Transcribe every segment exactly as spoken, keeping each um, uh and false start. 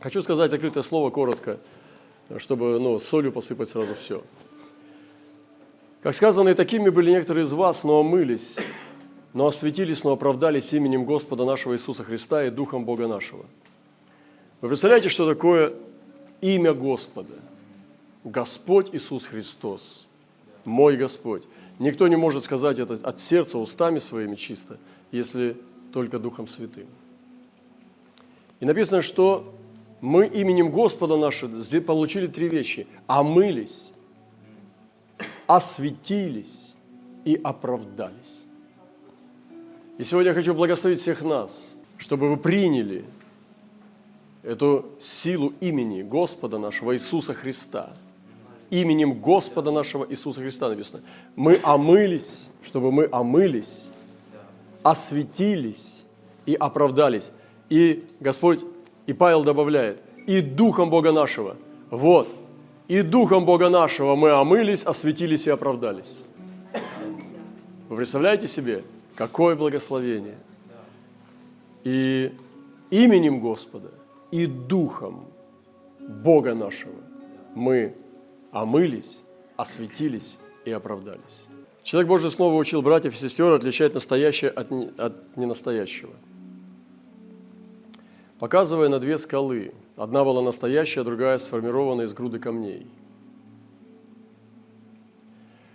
Хочу сказать открытое слово коротко, чтобы ну, солью посыпать сразу все. Как сказано, и такими были некоторые из вас, но омылись, но осветились, но оправдались именем Господа нашего Иисуса Христа и Духом Бога нашего. Вы представляете, что такое имя Господа? Господь Иисус Христос, мой Господь. Никто не может сказать это от сердца, устами своими чисто, если только Духом Святым. И написано, что мы именем Господа нашего получили три вещи. Омылись, осветились и оправдались. И сегодня я хочу благословить всех нас, чтобы вы приняли эту силу имени Господа нашего Иисуса Христа. Именем Господа нашего Иисуса Христа написано. Мы омылись, чтобы мы омылись, осветились и оправдались. И Господь, и Павел добавляет, и Духом Бога нашего. Вот, и Духом Бога нашего мы омылись, осветились и оправдались. Вы представляете себе, какое благословение? И именем Господа, и Духом Бога нашего мы омылись, осветились и оправдались. Человек Божий снова учил братьев и сестер отличать настоящее от, не, от ненастоящего. Показывая на две скалы. Одна была настоящая, другая сформирована из груды камней.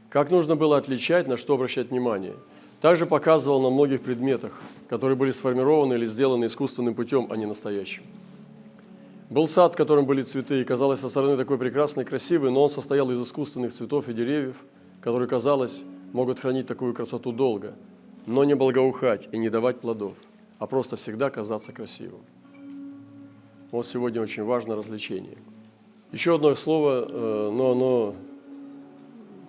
Как нужно было отличать, на что обращать внимание? Также показывал на многих предметах, которые были сформированы или сделаны искусственным путем, а не настоящим. Был сад, в котором были цветы, и казалось со стороны такой прекрасный, красивый, но он состоял из искусственных цветов и деревьев, которые, казалось, могут хранить такую красоту долго, но не благоухать и не давать плодов, а просто всегда казаться красивым. Вот сегодня очень важно развлечение. Еще одно слово, но оно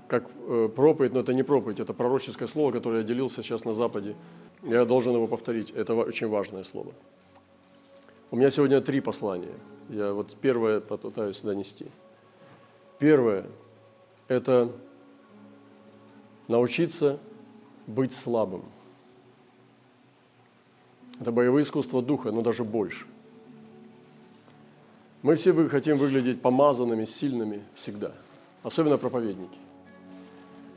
как проповедь, но это не проповедь, это пророческое слово, которое я делился сейчас на Западе. Я должен его повторить, это очень важное слово. У меня сегодня три послания. Я вот первое попытаюсь донести. Первое – это научиться быть слабым. Это боевые искусства духа, но даже больше. Мы все хотим выглядеть помазанными, сильными всегда, особенно проповедники.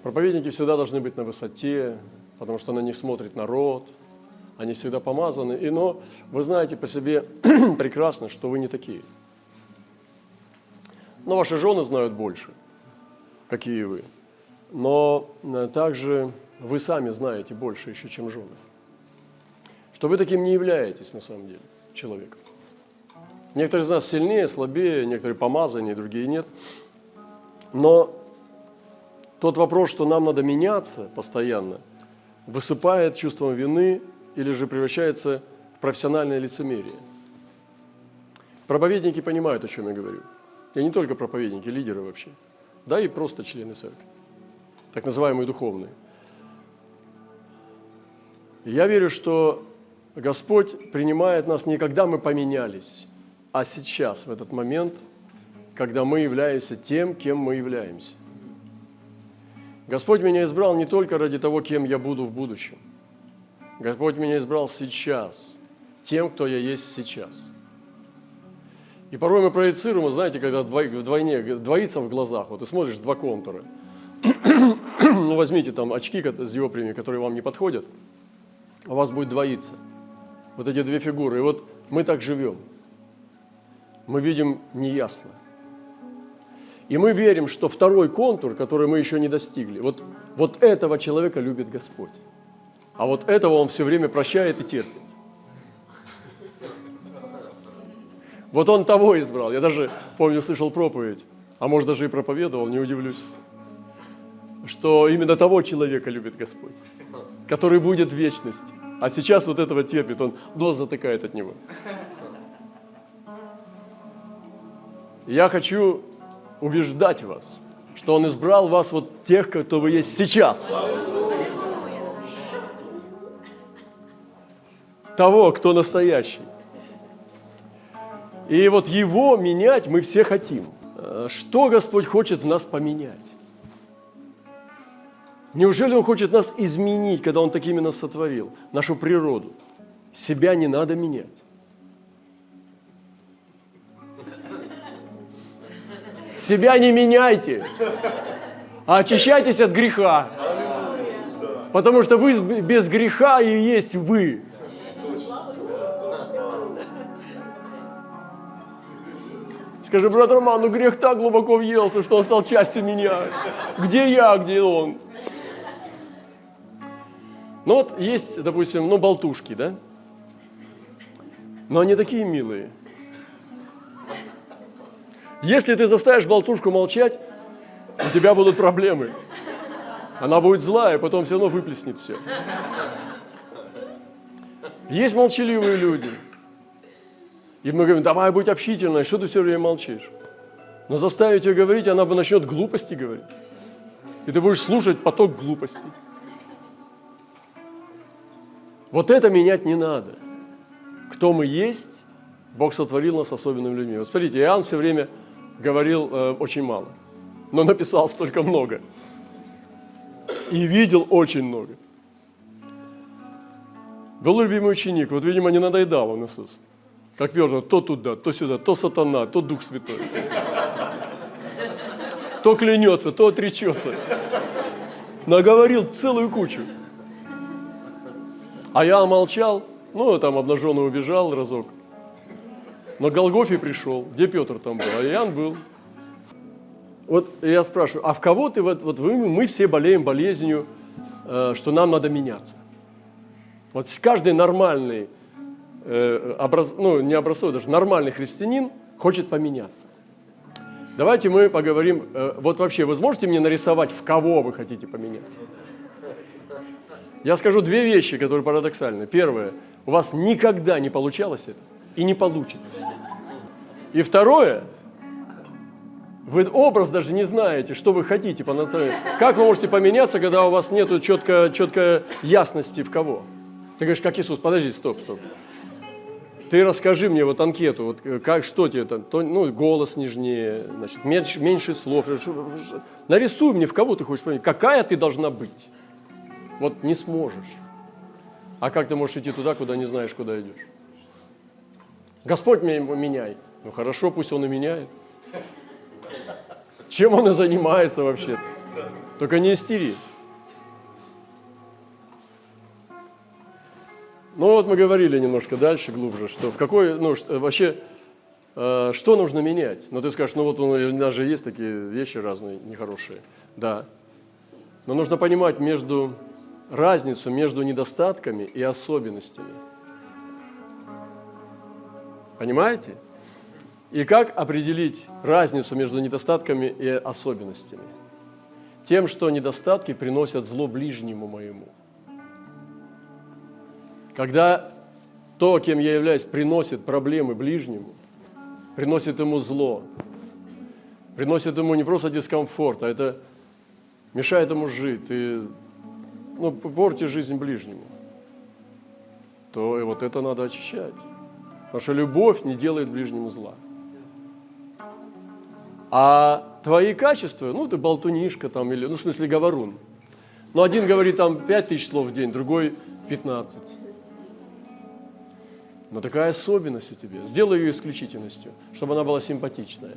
Проповедники всегда должны быть на высоте, потому что на них смотрит народ, они всегда помазаны. И, но вы знаете по себе прекрасно, что вы не такие. Но ваши жены знают больше, какие вы. Но также вы сами знаете больше еще, чем жены. Что вы таким не являетесь, на самом деле, человеком. Некоторые из нас сильнее, слабее, некоторые помазаннее, другие нет. Но тот вопрос, что нам надо меняться постоянно, высыпает чувством вины, или же превращается в профессиональное лицемерие. Проповедники понимают, о чем я говорю. И не только проповедники, лидеры вообще. Да и просто члены церкви, так называемые духовные. Я верю, что Господь принимает нас не когда мы поменялись, а сейчас, в этот момент, когда мы являемся тем, кем мы являемся. Господь меня избрал не только ради того, кем я буду в будущем. Господь меня избрал сейчас, тем, кто я есть сейчас. И порой мы проецируем, знаете, когда вдвойне, двоится в глазах, вот ты смотришь два контура. Ну, возьмите там очки с диоптриями, которые вам не подходят, у вас будет двоиться. Вот эти две фигуры. И вот мы так живем. Мы видим неясно. И мы верим, что второй контур, который мы еще не достигли, вот, вот этого человека любит Господь. А вот этого он все время прощает и терпит. Вот он того избрал. Я даже, помню, слышал проповедь, а может, даже и проповедовал, не удивлюсь, что именно того человека любит Господь, который будет в вечности. А сейчас вот этого терпит, он нос затыкает от него. Я хочу убеждать вас, что он избрал вас вот тех, кто вы есть сейчас. Того, кто настоящий. И вот его менять мы все хотим. Что Господь хочет в нас поменять? Неужели Он хочет нас изменить, когда Он такими нас сотворил, нашу природу? Себя не надо менять. себя не меняйте, а очищайтесь от греха. Потому что вы без греха и есть вы. Скажи, брат Роман, ну грех так глубоко въелся, что он стал частью меня. Где я, где он? Ну вот есть, допустим, ну болтушки, да? Но они такие милые. Если ты заставишь болтушку молчать, у тебя будут проблемы. Она будет злая, потом все равно выплеснет все. Есть молчаливые люди. И мы говорим, давай будь общительной, что ты все время молчишь? Но заставить ее говорить, она бы начнет глупости говорить. И ты будешь слушать поток глупостей. Вот это менять не надо. Кто мы есть, Бог сотворил нас особенными людьми. Вот смотрите, Иоанн все время говорил э, очень мало, но написал столько много. И видел очень много. Был любимый ученик, вот, видимо, не надоедал он Иисус. Как верно, то туда, то сюда, то сатана, то Дух Святой. То клянется, то отречется. Наговорил целую кучу. А я молчал, ну, там обнаженный убежал разок. Но Голгофе пришел, где Петр там был, а Иоанн был. Вот я спрашиваю, а в кого ты, вот, вот мы все болеем болезнью, что нам надо меняться. Вот каждый нормальный, Образ, ну, не образцовый, даже нормальный христианин хочет поменяться. Давайте мы поговорим, вот вообще вы сможете мне нарисовать, в кого вы хотите поменяться? Я скажу две вещи, которые парадоксальны. Первое, у вас никогда не получалось это и не получится. И второе, вы образ даже не знаете, что вы хотите по натуре. Как вы можете поменяться, когда у вас нет четко, четко ясности в кого? Ты говоришь, как Иисус, подожди, стоп, стоп. Ты расскажи мне вот анкету, вот как, что тебе там, то, ну, голос нежнее, значит, меньше, меньше слов. Нарисуй мне, в кого ты хочешь поменять, какая ты должна быть. Вот не сможешь. А как ты можешь идти туда, куда не знаешь, куда идешь? Господь меня меняй. Ну хорошо, пусть Он и меняет. Чем Он и занимается вообще-то? Только не истери. Ну вот мы говорили немножко дальше, глубже, что в какой, ну что, вообще, э, что нужно менять? Но ты скажешь, ну вот у нас же есть такие вещи разные, нехорошие. Да. Но нужно понимать между, разницу между недостатками и особенностями. Понимаете? И как определить разницу между недостатками и особенностями? Тем, что недостатки приносят зло ближнему моему. Когда то, кем я являюсь, приносит проблемы ближнему, приносит ему зло, приносит ему не просто дискомфорт, а это мешает ему жить, и, ну, порти жизнь ближнему, то и вот это надо очищать. Потому что любовь не делает ближнему зла. А твои качества, ну, ты болтунишка там, или, ну, в смысле, говорун. Но один говорит там пять тысяч слов в день, другой пятнадцать. Но такая особенность у тебя. Сделай ее исключительностью, чтобы она была симпатичная.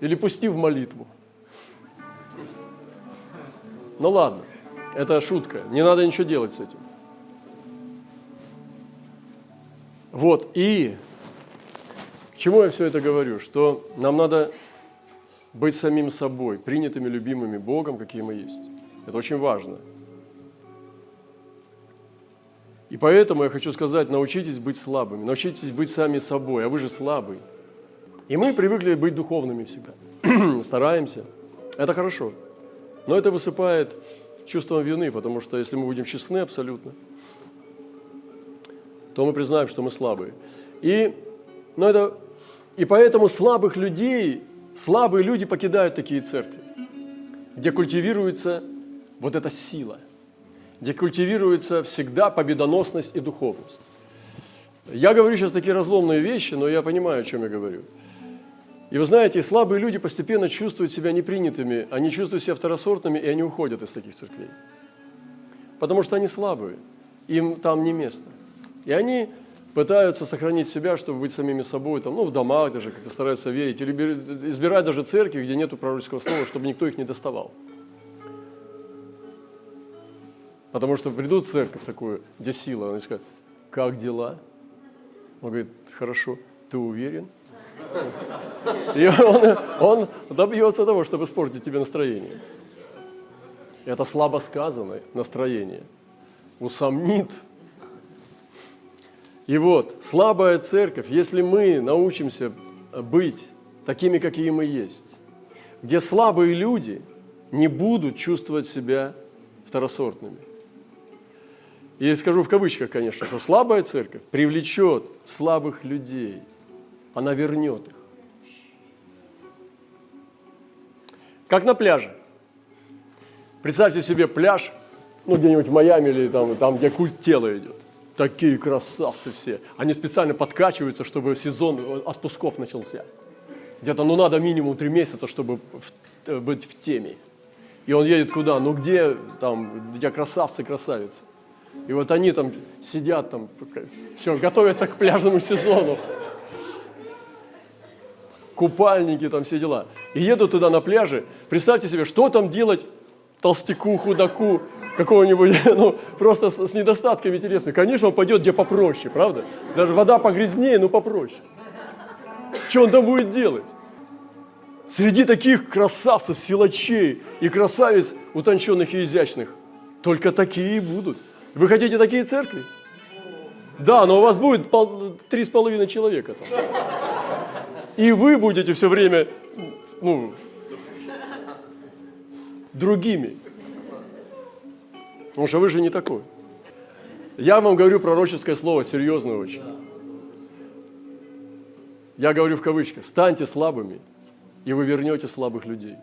Или пусти в молитву. Ну ладно, это шутка. Не надо ничего делать с этим. Вот, и к чему я все это говорю? Что нам надо быть самим собой, принятыми, любимыми Богом, какие мы есть. Это очень важно. И поэтому я хочу сказать, научитесь быть слабыми, научитесь быть сами собой, а вы же слабы. И мы привыкли быть духовными всегда, стараемся. Это хорошо, но это высыпает чувством вины, потому что если мы будем честны абсолютно, то мы признаем, что мы слабые. И, ну это, и поэтому слабых людей, слабые люди покидают такие церкви, где культивируется вот эта сила, где культивируется всегда победоносность и духовность. Я говорю сейчас такие разломные вещи, но я понимаю, о чем я говорю. И вы знаете, слабые люди постепенно чувствуют себя непринятыми, они чувствуют себя второсортными, и они уходят из таких церквей. Потому что они слабые, им там не место. И они пытаются сохранить себя, чтобы быть самими собой, там, ну, в домах даже как-то стараются верить, или избирать даже церкви, где нету пророческого слова, чтобы никто их не доставал. Потому что придут в церковь такую, где сила, они скажут, как дела? Он говорит, хорошо, ты уверен? И он, он добьется того, чтобы испортить тебе настроение. Это слабо сказанное настроение. Усомнит. И вот, слабая церковь, если мы научимся быть такими, какие мы есть, где слабые люди не будут чувствовать себя второсортными. И скажу в кавычках, конечно, что слабая церковь привлечет слабых людей. Она вернет их. Как на пляже. Представьте себе пляж, ну, где-нибудь в Майами или там, там, где культ тела идет. Такие красавцы все. Они специально подкачиваются, чтобы сезон отпусков начался. Где-то, ну, надо минимум три месяца, чтобы в, быть в теме. И он едет куда? Ну, где там, где красавцы, красавицы. И вот они там сидят, там, все, готовятся к пляжному сезону. Купальники, там все дела. И едут туда на пляже. Представьте себе, что там делать толстяку, худаку, какого-нибудь, ну, просто с, с недостатками интересными. Конечно, он пойдет где попроще, правда? Даже вода погрязнее, но попроще. Что он там будет делать? Среди таких красавцев, силачей и красавиц, утонченных и изящных, только такие и будут. Вы хотите такие церкви? Да, но у вас будет три с половиной человека там. И вы будете все время, ну, другими. Потому что вы же не такой. Я вам говорю пророческое слово, серьезно очень. Я говорю в кавычках. Станьте слабыми, и вы вернете слабых людей.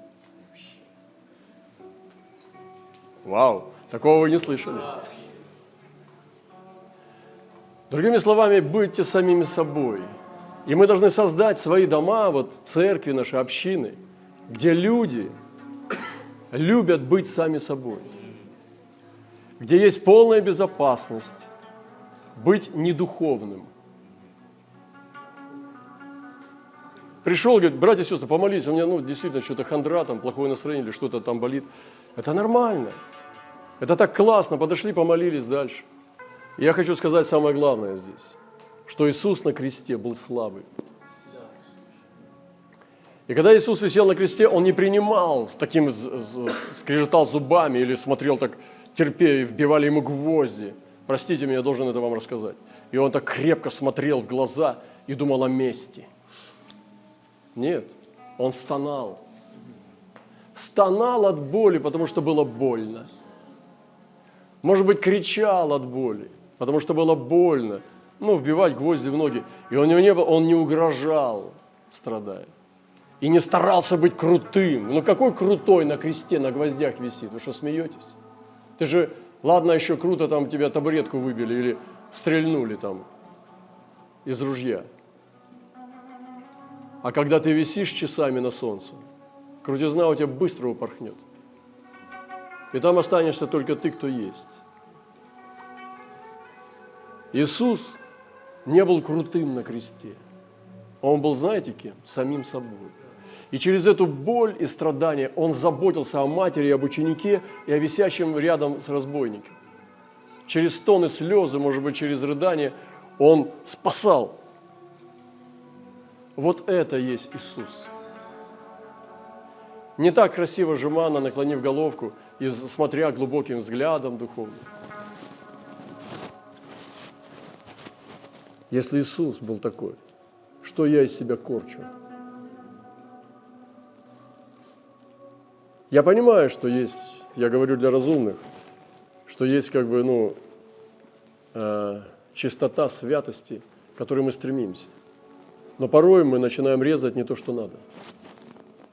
Вау, такого вы не слышали. Другими словами, будьте самими собой. И мы должны создать свои дома, вот церкви наши, общины, где люди любят быть сами собой, где есть полная безопасность быть недуховным. Пришел, говорит, братья и сестры, помолитесь, у меня, ну, действительно что-то хандра, там, плохое настроение или что-то там болит. Это нормально, это так классно, подошли, помолились дальше. И я хочу сказать самое главное здесь, что Иисус на кресте был слабый. И когда Иисус висел на кресте, Он не принимал, таким скрежетал зубами или смотрел так, терпя, и вбивали Ему гвозди. Простите меня, я должен это вам рассказать. И Он так крепко смотрел в глаза и думал о мести. Нет, Он стонал. Стонал от боли, потому что было больно. Может быть, кричал от боли, потому что было больно. Ну, вбивать гвозди в ноги. И он не, он не угрожал, страдая. И не старался быть крутым. Ну, какой крутой на кресте, на гвоздях висит? Вы что, смеетесь? Ты же, ладно, еще круто, там тебя табуретку выбили или стрельнули там из ружья. А когда ты висишь часами на солнце, крутизна у тебя быстро упорхнет. И там останешься только ты, кто есть. Иисус не был крутым на кресте. Он был, знаете кем? Самим собой. И через эту боль и страдания Он заботился о матери, и об ученике, и о висящем рядом с разбойником. Через стоны, слезы, может быть, через рыдания Он спасал. Вот это есть Иисус. Не так красиво жеманно, наклонив головку и смотря глубоким взглядом духовным. Если Иисус был такой, что я из себя корчу? Я понимаю, что есть, я говорю для разумных, что есть как бы, ну, э, чистота святости, к которой мы стремимся. Но порой мы начинаем резать не то, что надо.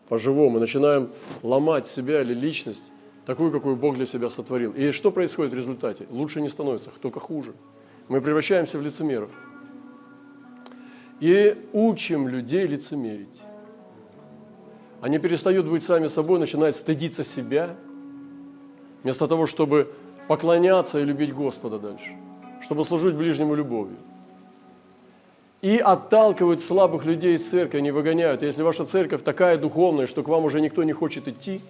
По-живому мы начинаем ломать себя или личность, такую, какую Бог для себя сотворил. И что происходит в результате? Лучше не становится, только хуже. Мы превращаемся в лицемеров. И учим людей лицемерить. Они перестают быть сами собой, начинают стыдиться себя, вместо того, чтобы поклоняться и любить Господа дальше, чтобы служить ближнему любовью. и отталкивают слабых людей из церкви, они выгоняют. Если ваша церковь такая духовная, что к вам уже никто не хочет идти,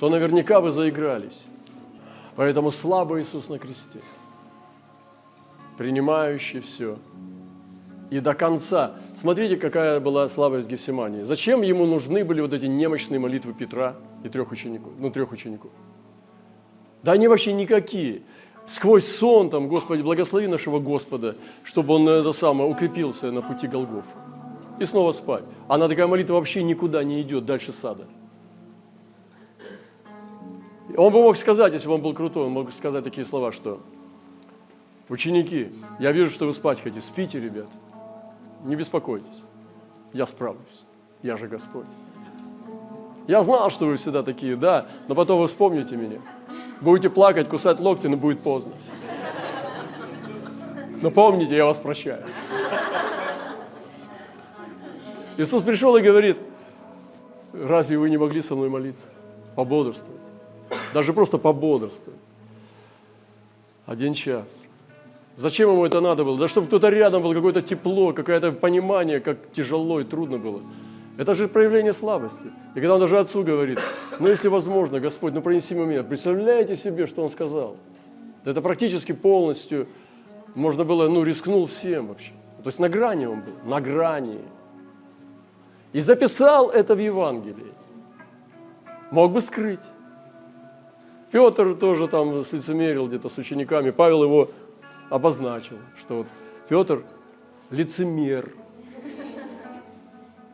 то наверняка вы заигрались. Поэтому слабый Иисус на кресте, принимающий все. И до конца. Смотрите, какая была слабость Гефсимании. Зачем ему нужны были вот эти немощные молитвы Петра и трех учеников? Ну, трех учеников. Да они вообще никакие. Сквозь сон там, Господи, благослови нашего Господа, чтобы он это самое, укрепился на пути Голгофы. И снова спать. Она такая молитва вообще никуда не идет дальше сада. Он бы мог сказать, если бы он был крутой, он мог сказать такие слова, что ученики, я вижу, что вы спать хотите, спите, ребят, не беспокойтесь, я справлюсь, я же Господь. Я знал, что вы всегда такие, да, но потом вы вспомните меня. Будете плакать, кусать локти, но будет поздно. Но помните, я вас прощаю. Иисус пришел и говорит, разве вы не могли со мной молиться? Пободрствовать. Даже просто пободрствовать. Один час. Зачем ему это надо было? Да чтобы кто-то рядом был, какое-то тепло, какое-то понимание, как тяжело и трудно было. Это же проявление слабости. И когда он даже отцу говорит, ну если возможно, Господь, ну пронеси меня. Представляете себе, что он сказал? Это практически полностью можно было, ну рискнул всем вообще. То есть на грани он был, на грани. И записал это в Евангелии. Мог бы скрыть. Петр тоже там лицемерил где-то с учениками. Павел его обозначил, что вот Петр лицемер.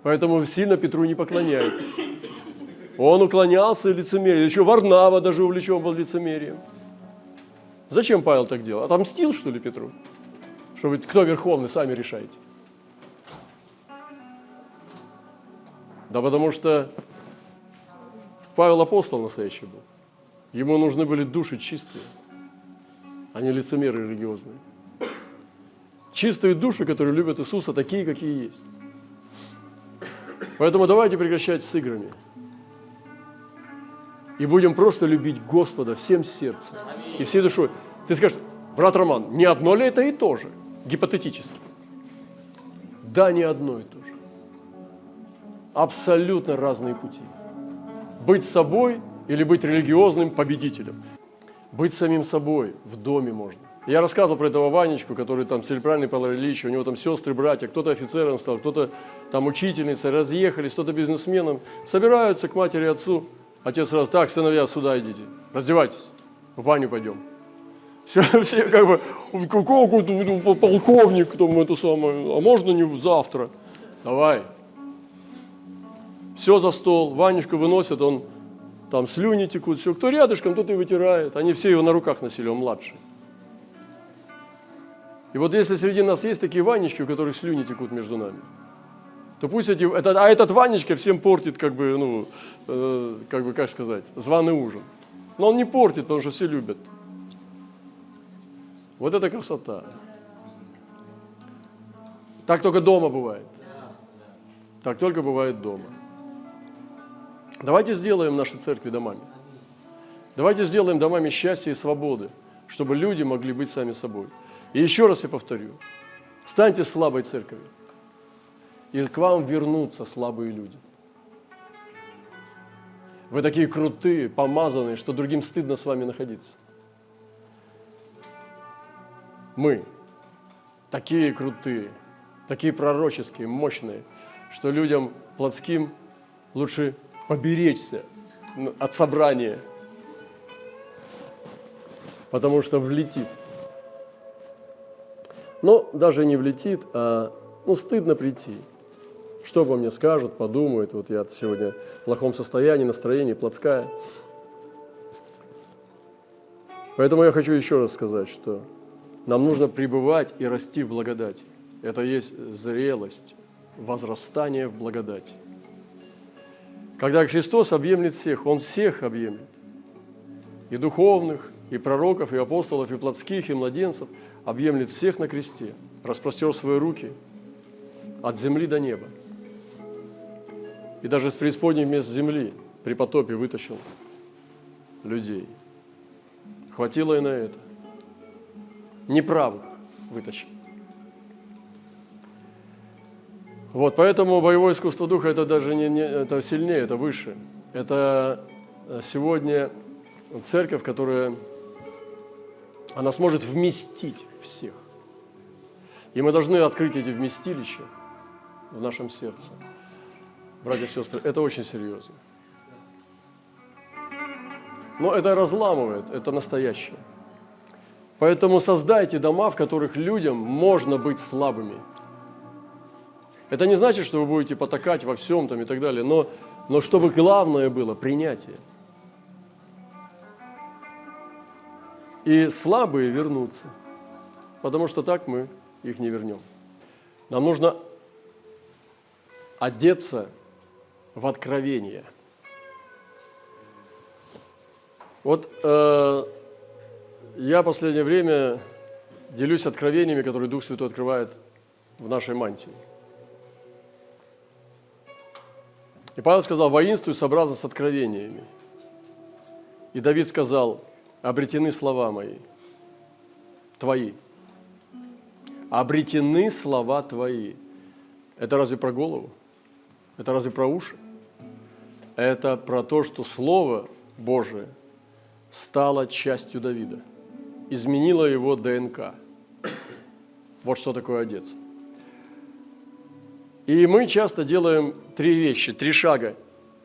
Поэтому сильно Петру не поклоняйтесь. Он уклонялся и лицемерил. Еще Варнава даже увлечен был лицемерием. Зачем Павел так делал? Отомстил, что ли, Петру? Что вы, кто верховный, сами решайте. Да потому что Павел апостол настоящий был. Ему нужны были души чистые, а не лицемеры религиозные. Чистые души, которые любят Иисуса, такие, какие есть. Поэтому давайте прекращать с играми. И будем просто любить Господа всем сердцем и всей душой. Ты скажешь, брат Роман, не одно ли это и то же? Гипотетически. Да, не одно и то же. Абсолютно разные пути. Быть собой или быть религиозным победителем. Быть самим собой в доме можно. Я рассказывал про этого Ванечку, который там церебральный паралич, у него там сестры, братья, кто-то офицером стал, кто-то там учительница, разъехались, кто-то бизнесменом. Собираются к матери и отцу. Отец сразу, так, сыновья, сюда идите, раздевайтесь, в баню пойдем. Все, все как бы, полковник, там, это самое, а можно не завтра? Давай. Все за стол, Ванечку выносят, он там слюни текут, все. Кто рядышком, тот и вытирает. Они все его на руках носили, он младший. И вот если среди нас есть такие Ванечки, у которых слюни текут между нами, то пусть эти... Это, а этот Ванечка всем портит, как бы, ну, э, как бы, как сказать, званый ужин. Но он не портит, потому что все любят. Вот это красота. Так только дома бывает. Так только бывает дома. Давайте сделаем наши церкви домами. Давайте сделаем домами счастья и свободы, чтобы люди могли быть сами собой. И еще раз я повторю, станьте слабой церковью, и к вам вернутся слабые люди. Вы такие крутые, помазанные, что другим стыдно с вами находиться. Мы такие крутые, такие пророческие, мощные, что людям плотским лучше поберечься от собрания, потому что влетит. Но даже не влетит, а ну, стыдно прийти. Что обо мне скажут, подумают. Вот я сегодня в плохом состоянии, настроении, плотская. Поэтому я хочу еще раз сказать, что нам нужно пребывать и расти в благодати. Это есть зрелость, возрастание в благодати. Когда Христос объемлет всех, Он всех объемлет. И духовных, и пророков, и апостолов, и плотских, и младенцев – объемлет всех на кресте, распростер свои руки от земли до неба. И даже с преисподних мест земли при потопе вытащил людей. Хватило и на это. Неправых вытащил. Вот, поэтому боевое искусство духа – это даже не, не это сильнее, это выше. Это сегодня церковь, которая, она сможет вместить всех. И мы должны открыть эти вместилища в нашем сердце. Братья и сестры, это очень серьезно. Но это разламывает, это настоящее. Поэтому создайте дома, в которых людям можно быть слабыми. Это не значит, что вы будете потакать во всем там и так далее, но, но чтобы главное было принятие. И слабые вернутся, потому что так мы их не вернем. Нам нужно одеться в откровение. Вот э, я в последнее время делюсь откровениями, которые Дух Святой открывает в нашей мантии. И Павел сказал: воинствуй сообразно с откровениями. И Давид сказал: обретены слова мои, твои. Обретены слова твои. Это разве про голову? Это разве про уши? Это про то, что Слово Божие стало частью Давида, изменило его ДНК. Вот что такое одеться. И мы часто делаем три вещи, три шага.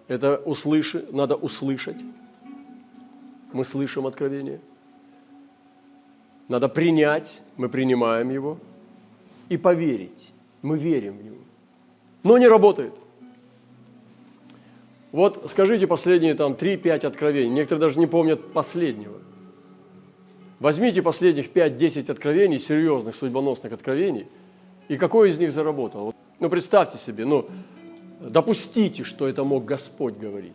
Это услыши, надо услышать. Мы слышим откровение. Надо принять, мы принимаем его. И поверить, мы верим в него. Но не работает. Вот скажите последние там три-пять откровений. Некоторые даже не помнят последнего. Возьмите последних пять-десять откровений, серьезных, судьбоносных откровений, и какой из них заработал? Ну, представьте себе, ну, допустите, что это мог Господь говорить.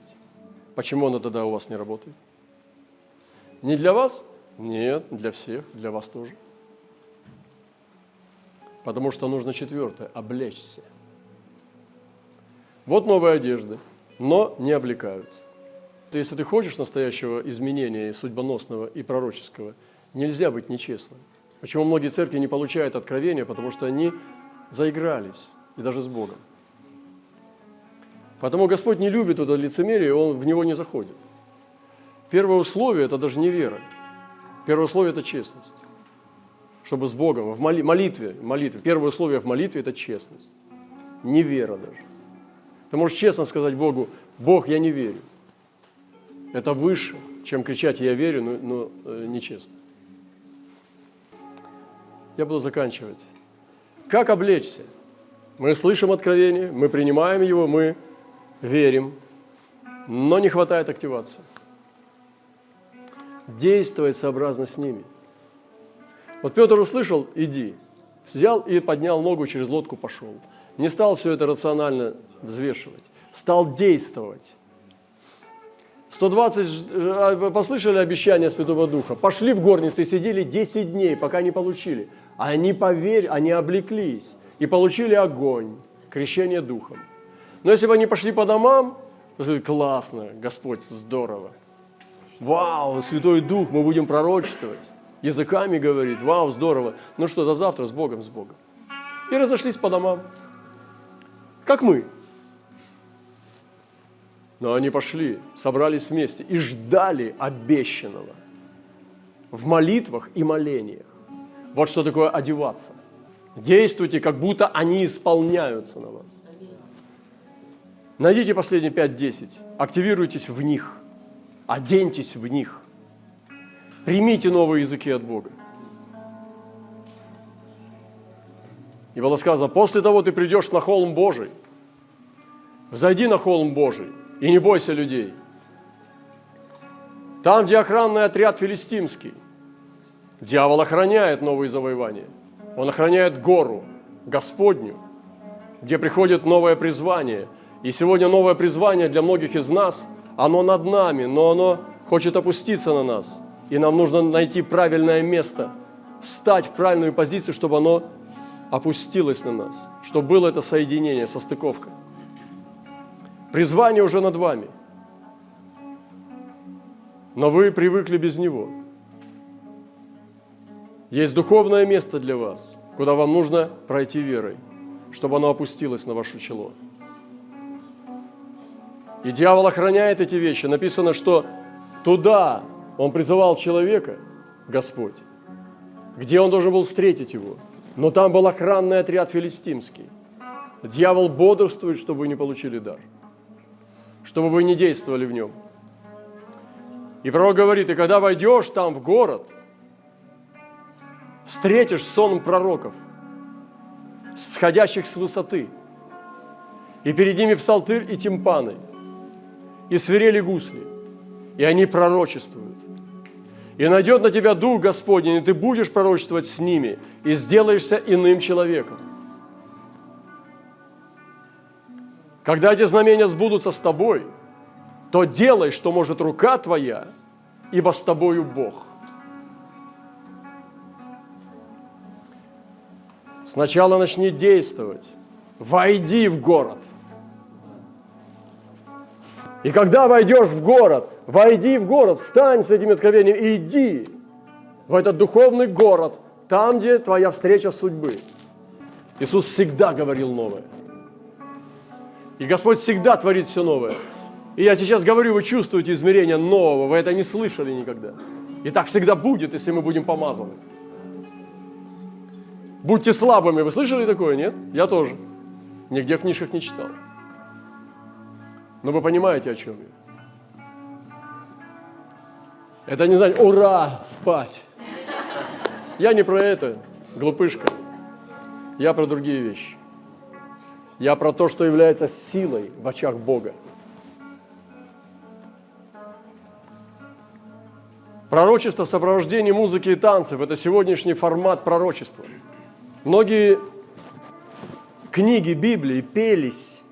Почему оно тогда у вас не работает? Не для вас? Нет, для всех, для вас тоже. Потому что нужно четвертое – облечься. Вот новые одежды, но не облекаются. Если ты хочешь настоящего изменения, судьбоносного и пророческого, нельзя быть нечестным. Почему многие церкви не получают откровения? Потому что они заигрались, и даже с Богом. Потому Господь не любит это лицемерие, Он в него не заходит. Первое условие – это даже не вера. Первое условие – это честность. Чтобы с Богом, в молитве, молитве. Первое условие в молитве – это честность. Не вера даже. Ты можешь честно сказать Богу: Бог, я не верю. Это выше, чем кричать: я верю, но, но нечестно. Я буду заканчивать. Как облечься? Мы слышим откровение, мы принимаем его, мы верим, но не хватает активации. Действовать сообразно с ними. Вот Петр услышал: иди. Взял и поднял ногу, через лодку пошел. Не стал все это рационально взвешивать. Стал действовать. сто двадцать послышали обещания Святого Духа. Пошли в горницу и сидели десять дней, пока не получили. Они, поверь, они облеклись и получили огонь, крещение Духом. Но если бы они пошли по домам, то сказали: классно, Господь, здорово. Вау, Святой Дух, мы будем пророчествовать. Языками говорит: вау, здорово. Ну что, до завтра, с Богом, с Богом. И разошлись по домам, как мы. Но они пошли, собрались вместе и ждали обещанного в молитвах и молениях. Вот что такое одеваться. Действуйте, как будто они исполняются на вас. Найдите последние пять-десять, активируйтесь в них, оденьтесь в них. Примите новые языки от Бога. И было сказано: после того ты придешь на холм Божий, взойди на холм Божий и не бойся людей. Там, где охранный отряд филистимский, дьявол охраняет новые завоевания. Он охраняет гору Господню, где приходит новое призвание. И сегодня новое призвание для многих из нас, оно над нами, но оно хочет опуститься на нас. И нам нужно найти правильное место, встать в правильную позицию, чтобы оно опустилось на нас, чтобы было это соединение, состыковка. Призвание уже над вами, но вы привыкли без него. Есть духовное место для вас, куда вам нужно пройти верой. чтобы оно опустилось на ваше чело. И дьявол охраняет эти вещи. Написано, что туда он призывал человека, Господь, где он должен был встретить его. Но там был охранный отряд филистимский. Дьявол бодрствует, чтобы вы не получили дар, чтобы вы не действовали в нем. И пророк говорит, и когда войдешь там в город, встретишь сон пророков, сходящих с высоты, и перед ними псалтырь и тимпаны, и свирели гусли, и они пророчествуют. И найдет на тебя Дух Господень, и ты будешь пророчествовать с ними, и сделаешься иным человеком. Когда эти знамения сбудутся с тобой, то делай, что может рука твоя, ибо с тобою Бог. Сначала начни действовать. Войди в город. И когда войдешь в город, войди в город, встань с этим откровением и иди в этот духовный город, там, где твоя встреча судьбы. Иисус всегда говорил новое. И Господь всегда творит все новое. И я сейчас говорю, вы чувствуете измерение нового, вы это не слышали никогда. И так всегда будет, если мы будем помазаны. Будьте слабыми. Вы слышали такое, нет? Я тоже. Нигде в книжках не читал. Но вы понимаете, о чем я. Это не значит, ура, спать. Я не про это, глупышка. Я про другие вещи. Я про то, что является силой в очах Бога. Пророчество в сопровождении музыки и танцев – это сегодняшний формат пророчества. Многие книги Библии пелись.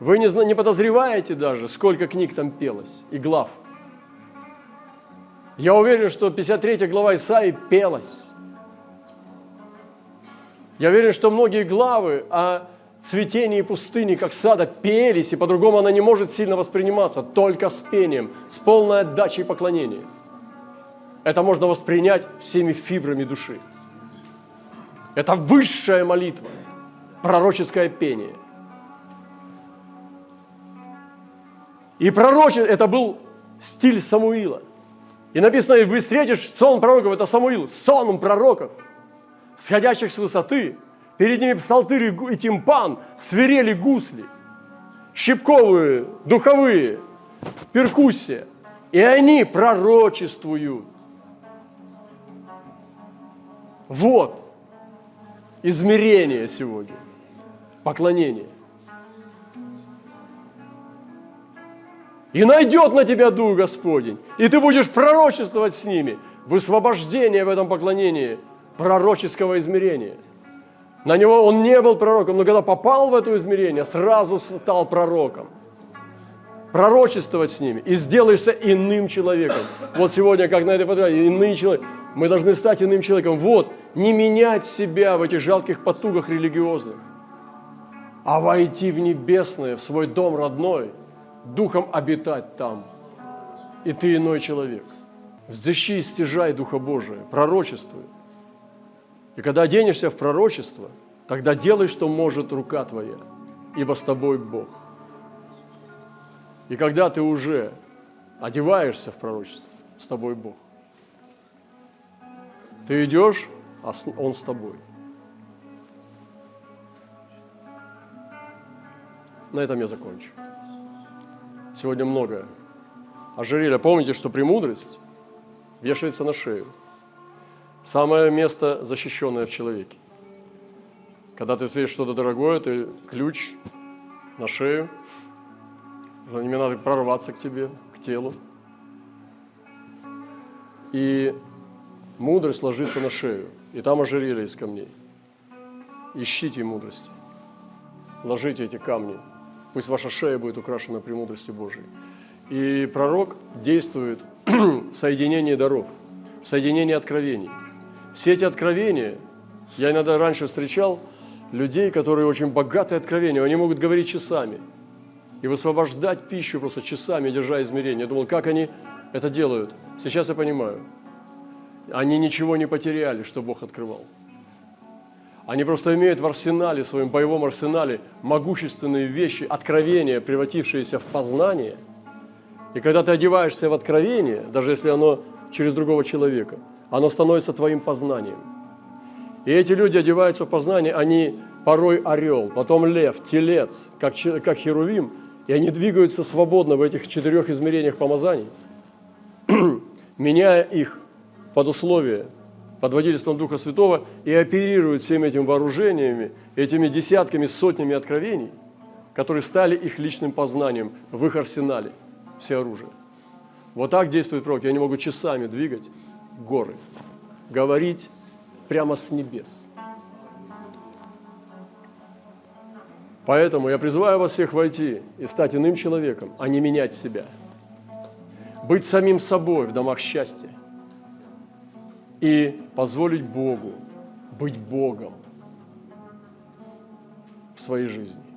Вы не, не подозреваете даже, сколько книг там пелось и глав. Я уверен, что пятьдесят третья глава Исаии пелась. Я уверен, что многие главы о цветении пустыни, как сада, пелись, и по-другому она не может сильно восприниматься, только с пением, с полной отдачей и поклонением. Это можно воспринять всеми фибрами души. Это высшая молитва, пророческое пение. И пророче, это был стиль Самуила. И написано, и вы встретишь сон пророков, это Самуил, сон пророков, сходящих с высоты, перед ними псалтырь и тимпан, свирели гусли, щипковые, духовые, перкуссия. И они пророчествуют. Вот. Измерение сегодня, поклонение. И найдет на тебя Дух Господень, и ты будешь пророчествовать с ними. Высвобождение в этом поклонении пророческого измерения. На него он не был пророком, но когда попал в это измерение, сразу стал пророком. Пророчествовать с ними, и сделаешься иным человеком. Вот сегодня, как на этой фотографии, иные человек. Мы должны стать иным человеком. Вот, не менять себя в этих жалких потугах религиозных, а войти в небесное, в свой дом родной, духом обитать там. И ты иной человек. Взыщи и стяжай Духа Божия, пророчествуй. И когда оденешься в пророчество, тогда делай, что может рука твоя, ибо с тобой Бог. И когда ты уже одеваешься в пророчество, с тобой Бог. Ты идешь, а Он с тобой. На этом я закончу. Сегодня многое. Ожерелье, помните, что премудрость вешается на шею. Самое место, защищенное в человеке. Когда ты встретишь что-то дорогое, ты ключ на шею. За ними надо прорваться к тебе, к телу. И мудрость ложится на шею, и там ожерелье из камней. Ищите мудрости, ложите эти камни, пусть ваша шея будет украшена премудростью Божией. И пророк действует в соединении даров, в соединении откровений. Все эти откровения, я иногда раньше встречал людей, которые очень богаты откровениями, они могут говорить часами и высвобождать пищу просто часами, держа измерения. Я думал, как они это делают. Сейчас я понимаю. Они ничего не потеряли, что Бог открывал. Они просто имеют в арсенале, в своем боевом арсенале могущественные вещи, откровения, превратившиеся в познание. И когда ты одеваешься в откровение, даже если оно через другого человека, оно становится твоим познанием. И эти люди одеваются в познание, они порой орел, потом лев, телец, как, как херувим, и они двигаются свободно в этих четырех измерениях помазаний, меняя их под условия, под водительством Духа Святого, и оперируют всеми этими вооружениями, этими десятками, сотнями откровений, которые стали их личным познанием в их арсенале, все оружие. Вот так действуют пророки. Они могут часами двигать горы, говорить прямо с небес. Поэтому я призываю вас всех войти и стать иным человеком, а не менять себя. Быть самим собой в домах счастья и позволить Богу быть Богом в своей жизни.